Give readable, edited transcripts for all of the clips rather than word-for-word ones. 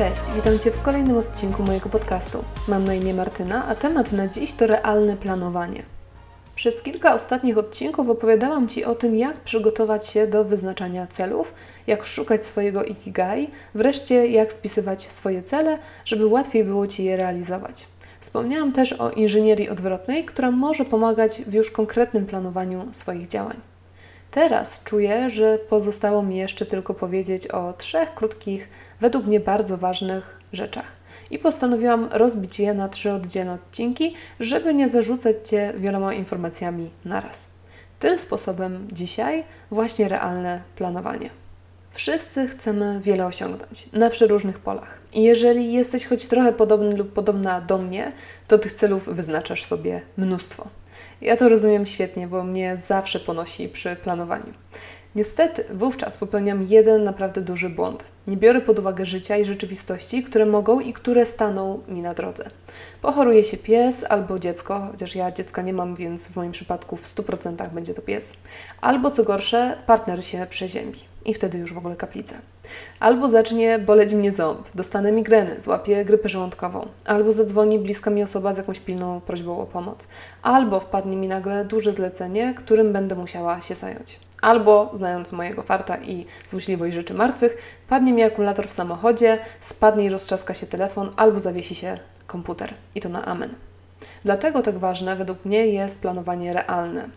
Cześć, witam Cię w kolejnym odcinku mojego podcastu. Mam na imię Martyna, a temat na dziś to realne planowanie. Przez kilka ostatnich odcinków opowiadałam Ci o tym, jak przygotować się do wyznaczania celów, jak szukać swojego ikigai, wreszcie jak spisywać swoje cele, żeby łatwiej było Ci je realizować. Wspomniałam też o inżynierii odwrotnej, która może pomagać w już konkretnym planowaniu swoich działań. Teraz czuję, że pozostało mi jeszcze tylko powiedzieć o 3 krótkich, według mnie bardzo ważnych rzeczach. I postanowiłam rozbić je na 3 oddzielne odcinki, żeby nie zarzucać Cię wieloma informacjami naraz. Tym sposobem dzisiaj właśnie realne planowanie. Wszyscy chcemy wiele osiągnąć, na przeróżnych polach. I jeżeli jesteś choć trochę podobny lub podobna do mnie, to tych celów wyznaczasz sobie mnóstwo. Ja to rozumiem świetnie, bo mnie zawsze ponosi przy planowaniu. Niestety wówczas popełniam jeden naprawdę duży błąd. Nie biorę pod uwagę życia i rzeczywistości, które mogą i które staną mi na drodze. Pochoruje się pies albo dziecko, chociaż ja dziecka nie mam, więc w moim przypadku w 100% będzie to pies. Albo co gorsze, partner się przeziębi i wtedy już w ogóle kaplica. Albo zacznie boleć mnie ząb, dostanę migreny, złapię grypę żołądkową. Albo zadzwoni bliska mi osoba z jakąś pilną prośbą o pomoc. Albo wpadnie mi nagle duże zlecenie, którym będę musiała się zająć. Albo, znając mojego farta i złośliwość rzeczy martwych, padnie mi akumulator w samochodzie, spadnie i roztrzaska się telefon, albo zawiesi się komputer. I to na amen. Dlatego tak ważne według mnie jest planowanie realne.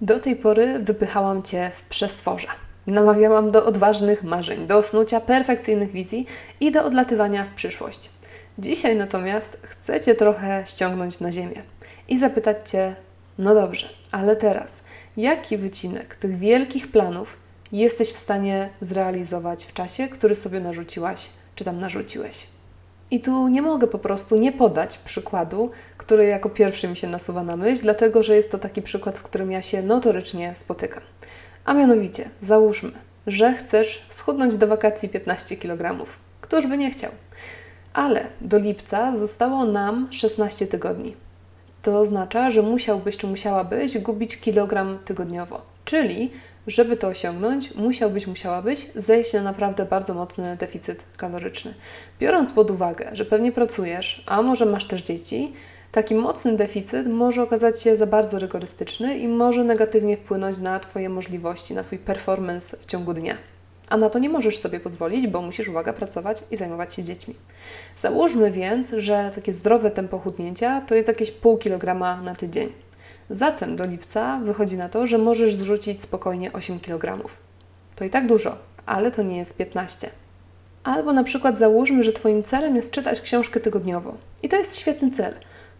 Do tej pory wypychałam Cię w przestworze. Namawiałam do odważnych marzeń, do snucia perfekcyjnych wizji i do odlatywania w przyszłość. Dzisiaj natomiast chcę Cię trochę ściągnąć na ziemię i zapytać Cię, no dobrze, ale teraz, jaki wycinek tych wielkich planów jesteś w stanie zrealizować w czasie, który sobie narzuciłaś, czy tam narzuciłeś? I tu nie mogę po prostu nie podać przykładu, który jako pierwszy mi się nasuwa na myśl, dlatego że jest to taki przykład, z którym ja się notorycznie spotykam. A mianowicie, załóżmy, że chcesz schudnąć do wakacji 15 kg. Któż by nie chciał? Ale do lipca zostało nam 16 tygodni. To oznacza, że musiałbyś czy musiałabyś gubić kilogram tygodniowo. Czyli, żeby to osiągnąć, musiałabyś zejść na naprawdę bardzo mocny deficyt kaloryczny. Biorąc pod uwagę, że pewnie pracujesz, a może masz też dzieci, taki mocny deficyt może okazać się za bardzo rygorystyczny i może negatywnie wpłynąć na Twoje możliwości, na Twój performance w ciągu dnia. A na to nie możesz sobie pozwolić, bo musisz, uwaga, pracować i zajmować się dziećmi. Załóżmy więc, że takie zdrowe tempo chudnięcia to jest jakieś pół kilograma na tydzień. Zatem do lipca wychodzi na to, że możesz zrzucić spokojnie 8 kg. To i tak dużo, ale to nie jest 15. Albo na przykład załóżmy, że Twoim celem jest czytać książkę tygodniowo. I to jest świetny cel.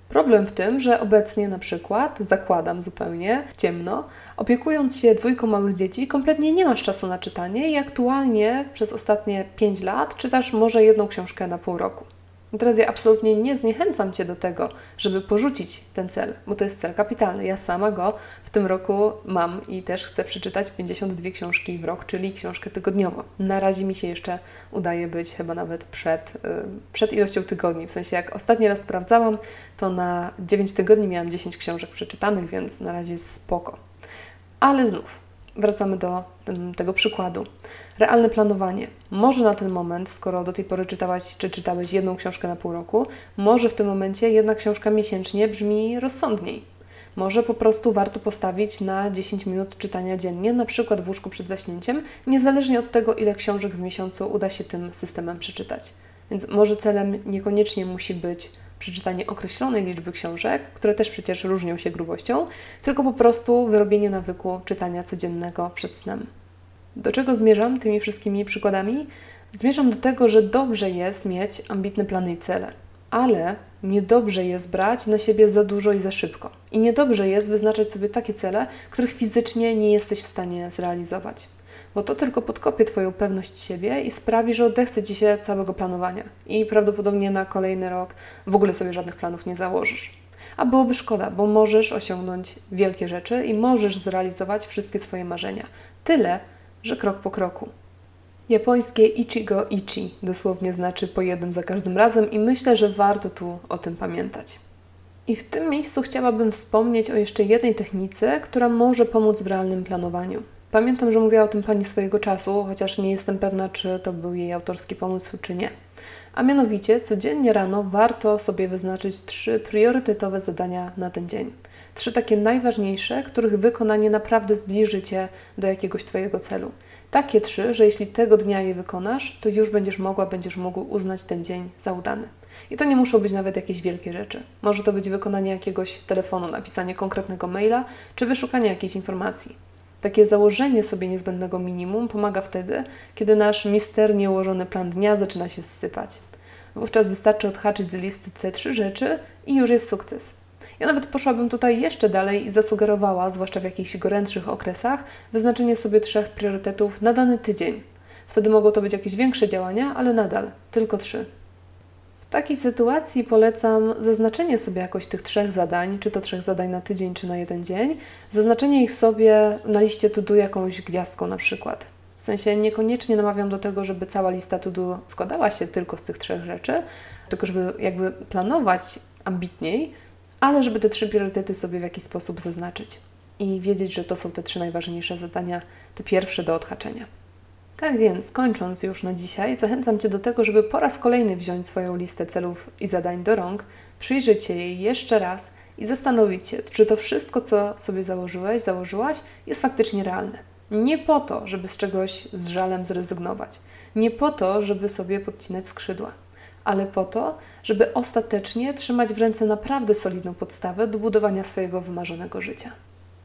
Problem w tym, że obecnie na przykład, zakładam zupełnie w ciemno, opiekując się 2 małych dzieci, kompletnie nie masz czasu na czytanie i aktualnie przez ostatnie 5 lat czytasz może 1 książkę na pół roku. I teraz ja absolutnie nie zniechęcam Cię do tego, żeby porzucić ten cel, bo to jest cel kapitalny. Ja sama go w tym roku mam i też chcę przeczytać 52 książki w rok, czyli książkę tygodniowo. Na razie mi się jeszcze udaje być chyba nawet przed ilością tygodni. W sensie jak ostatni raz sprawdzałam, to na 9 tygodni miałam 10 książek przeczytanych, więc na razie jest spoko. Ale znów. Wracamy do tego przykładu. Realne planowanie. Może na ten moment, skoro do tej pory czytałaś czy czytałeś 1 książkę na pół roku, może w tym momencie 1 książka miesięcznie brzmi rozsądniej. Może po prostu warto postawić na 10 minut czytania dziennie, na przykład w łóżku przed zaśnięciem, niezależnie od tego, ile książek w miesiącu uda się tym systemem przeczytać. Więc może celem niekoniecznie musi być przeczytanie określonej liczby książek, które też przecież różnią się grubością, tylko po prostu wyrobienie nawyku czytania codziennego przed snem. Do czego zmierzam tymi wszystkimi przykładami? Zmierzam do tego, że dobrze jest mieć ambitne plany i cele, ale niedobrze jest brać na siebie za dużo i za szybko. I niedobrze jest wyznaczać sobie takie cele, których fizycznie nie jesteś w stanie zrealizować. Bo to tylko podkopie Twoją pewność siebie i sprawi, że odechce Ci się całego planowania i prawdopodobnie na kolejny rok w ogóle sobie żadnych planów nie założysz. A byłoby szkoda, bo możesz osiągnąć wielkie rzeczy i możesz zrealizować wszystkie swoje marzenia. Tyle, że krok po kroku. Japońskie Ichigo Ichi dosłownie znaczy po jednym za każdym razem i myślę, że warto tu o tym pamiętać. I w tym miejscu chciałabym wspomnieć o jeszcze jednej technice, która może pomóc w realnym planowaniu. Pamiętam, że mówiła o tym pani swojego czasu, chociaż nie jestem pewna, czy to był jej autorski pomysł, czy nie. A mianowicie codziennie rano warto sobie wyznaczyć 3 priorytetowe zadania na ten dzień. 3 takie najważniejsze, których wykonanie naprawdę zbliży Cię do jakiegoś Twojego celu. Takie 3, że jeśli tego dnia je wykonasz, to już będziesz mógł uznać ten dzień za udany. I to nie muszą być nawet jakieś wielkie rzeczy. Może to być wykonanie jakiegoś telefonu, napisanie konkretnego maila, czy wyszukanie jakiejś informacji. Takie założenie sobie niezbędnego minimum pomaga wtedy, kiedy nasz misternie ułożony plan dnia zaczyna się zsypać. Wówczas wystarczy odhaczyć z listy te 3 rzeczy i już jest sukces. Ja nawet poszłabym tutaj jeszcze dalej i zasugerowała, zwłaszcza w jakichś gorętszych okresach, wyznaczenie sobie 3 priorytetów na dany tydzień. Wtedy mogą to być jakieś większe działania, ale nadal tylko 3. W takiej sytuacji polecam zaznaczenie sobie jakoś tych 3 zadań, czy to 3 zadań na tydzień, czy na jeden dzień, zaznaczenie ich sobie na liście to do jakąś gwiazdką na przykład. W sensie niekoniecznie namawiam do tego, żeby cała lista to do składała się tylko z tych 3 rzeczy, tylko żeby jakby planować ambitniej, ale żeby te 3 priorytety sobie w jakiś sposób zaznaczyć i wiedzieć, że to są te 3 najważniejsze zadania, te pierwsze do odhaczenia. Tak więc, kończąc już na dzisiaj, zachęcam Cię do tego, żeby po raz kolejny wziąć swoją listę celów i zadań do rąk, przyjrzeć się jej jeszcze raz i zastanowić się, czy to wszystko, co sobie założyłeś, założyłaś, jest faktycznie realne. Nie po to, żeby z czegoś z żalem zrezygnować. Nie po to, żeby sobie podcinać skrzydła. Ale po to, żeby ostatecznie trzymać w ręce naprawdę solidną podstawę do budowania swojego wymarzonego życia.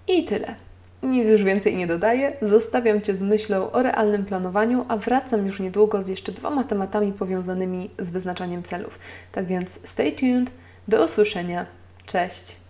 I tyle. Nic już więcej nie dodaję, zostawiam Cię z myślą o realnym planowaniu, a wracam już niedługo z jeszcze 2 tematami powiązanymi z wyznaczaniem celów. Tak więc stay tuned, do usłyszenia, cześć!